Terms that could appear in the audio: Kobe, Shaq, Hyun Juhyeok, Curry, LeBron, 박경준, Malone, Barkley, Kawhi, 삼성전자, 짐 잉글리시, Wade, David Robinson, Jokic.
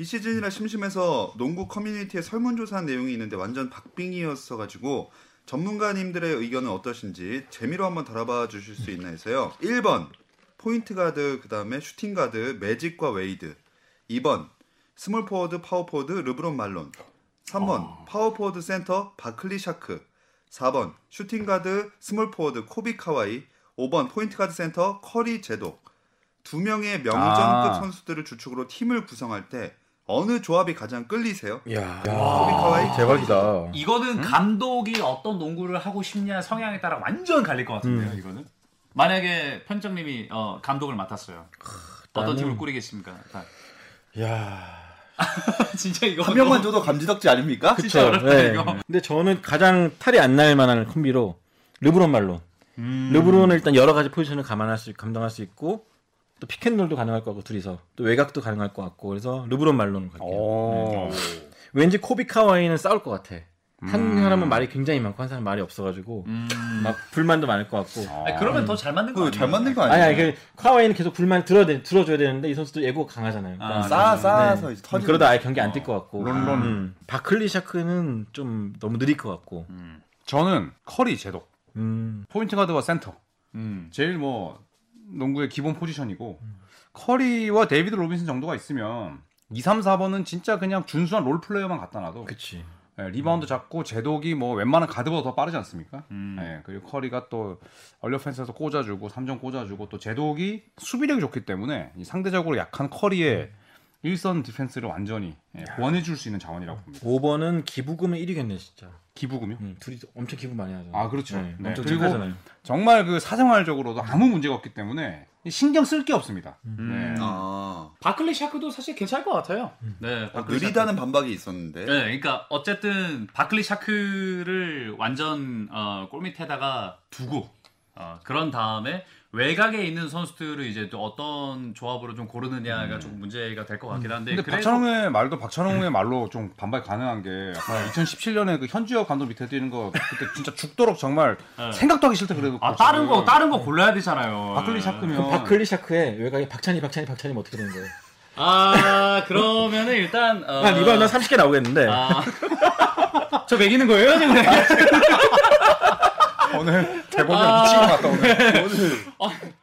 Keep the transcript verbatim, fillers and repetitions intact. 비시즌이라 심심해서 농구 커뮤니티에 설문조사한 내용이 있는데 완전 박빙이었어가지고 전문가님들의 의견은 어떠신지 재미로 한번 달아봐 주실 수 있나 해서요. 일 번 포인트 가드, 그 다음에 슈팅 가드 매직과 웨이드, 이 번 스몰 포워드, 파워 포워드 르브론 말론, 삼 번 어... 파워 포워드 센터 바클리 샤크, 사 번 슈팅 가드 스몰 포워드 코비 카와이, 오 번 포인트 가드 센터 커리 제독. 두 명의 명전급 아~ 선수들을 주축으로 팀을 구성할 때 어느 조합이 가장 끌리세요? 이야, 아~ 대박이다. 이거는 응? 감독이 어떤 농구를 하고 싶냐 성향에 따라 완전 갈릴 것 같은데요. 음. 이거는 만약에 편정님이 어, 감독을 맡았어요. 크, 어떤 나는... 팀을 꾸리겠습니까? 이야, 진짜 이거 한 명만 너무... 줘도 감지덕지 아닙니까? 그쵸, 진짜 어렵다, 네. 이거. 근데 저는 가장 탈이 안 날 만한 콤비로 르브론 말론. 음... 르브론은 일단 여러 가지 포지션을 감안할 수, 감당할 수 있고. 또 피켓놀도 가능할 것 같고 둘이서 또 외곽도 가능할 것 같고 그래서 르브론 말론을 갈게요. 네. 왠지 코비 카와이는 싸울 것 같아. 음. 한 사람은 말이 굉장히 많고 한 사람은 말이 없어가지고 음. 막 불만도 많을 것 같고. 아, 그러면 더 잘 맞는 거 잘 맞는 거 아니야? 아니, 그 카와이는 계속 불만 들어 들어줘야 되는데 이 선수도 예고가 강하잖아요. 그러니까 아, 쌓아 쌓아서 네. 이제 터지. 그러다 아예 경기 안 뛸 것 같고. 론론. 음. 바클리 샤크는 좀 너무 느릴 것 같고. 음. 저는 커리 제독. 음. 포인트 가드와 센터. 음. 제일 뭐. 농구의 기본 포지션이고 음. 커리와 데이비드 로빈슨 정도가 있으면 이, 삼, 사 번은 진짜 그냥 준수한 롤플레이어만 갖다 놔도 그치. 예, 리바운드 음. 잡고 제독이 뭐 웬만한 가드보다 더 빠르지 않습니까? 음. 예, 그리고 커리가 또 얼려 펜스에서 꽂아주고 삼 점 꽂아주고 또 제독이 수비력이 좋기 때문에 이 상대적으로 약한 커리의 일선 디펜스를 완전히 예, 보완해줄 수 있는 자원이라고 봅니다. 오 번은 기부금은 일이겠네 진짜. 기부금이요? 응, 둘이 엄청 기부 많이 하잖아요. 아 그렇죠. 네, 네. 엄청 그리고 착하잖아요. 정말 그 사생활적으로도 아무 문제가 없기 때문에 신경 쓸 게 없습니다. 음. 네. 아. 바클리 샤크도 사실 괜찮을 것 같아요. 음. 네, 아, 느리다는 샤크. 반박이 있었는데. 네, 그러니까 어쨌든 바클리 샤크를 완전 어, 골밑에다가 두고 어, 그런 다음에 외곽에 있는 선수들을 이제 또 어떤 조합으로 좀 고르느냐가 음. 조금 문제가 될 것 같긴 한데. 근데 그래서... 박찬웅의 말도 박찬웅의 말로 좀 반발 가능한 게 네. 이천십칠 년에 그 현주혁 감독 밑에 뛰는 거 그때 진짜 죽도록 정말 네. 생각도 하기 싫다 그래도. 아 다른 거 다른 거 골라야 되잖아요. 바클리 샤크면. 바클리 샤크에 외곽에 박찬이 박찬이 박찬이 어떻게 되는 거예요? 아 그러면은 일단 어... 한 이번에 삼십 개 나오겠는데. 아... 저 매기는 거예요? 오늘 대본을 미치고 갔다 오네. 오늘.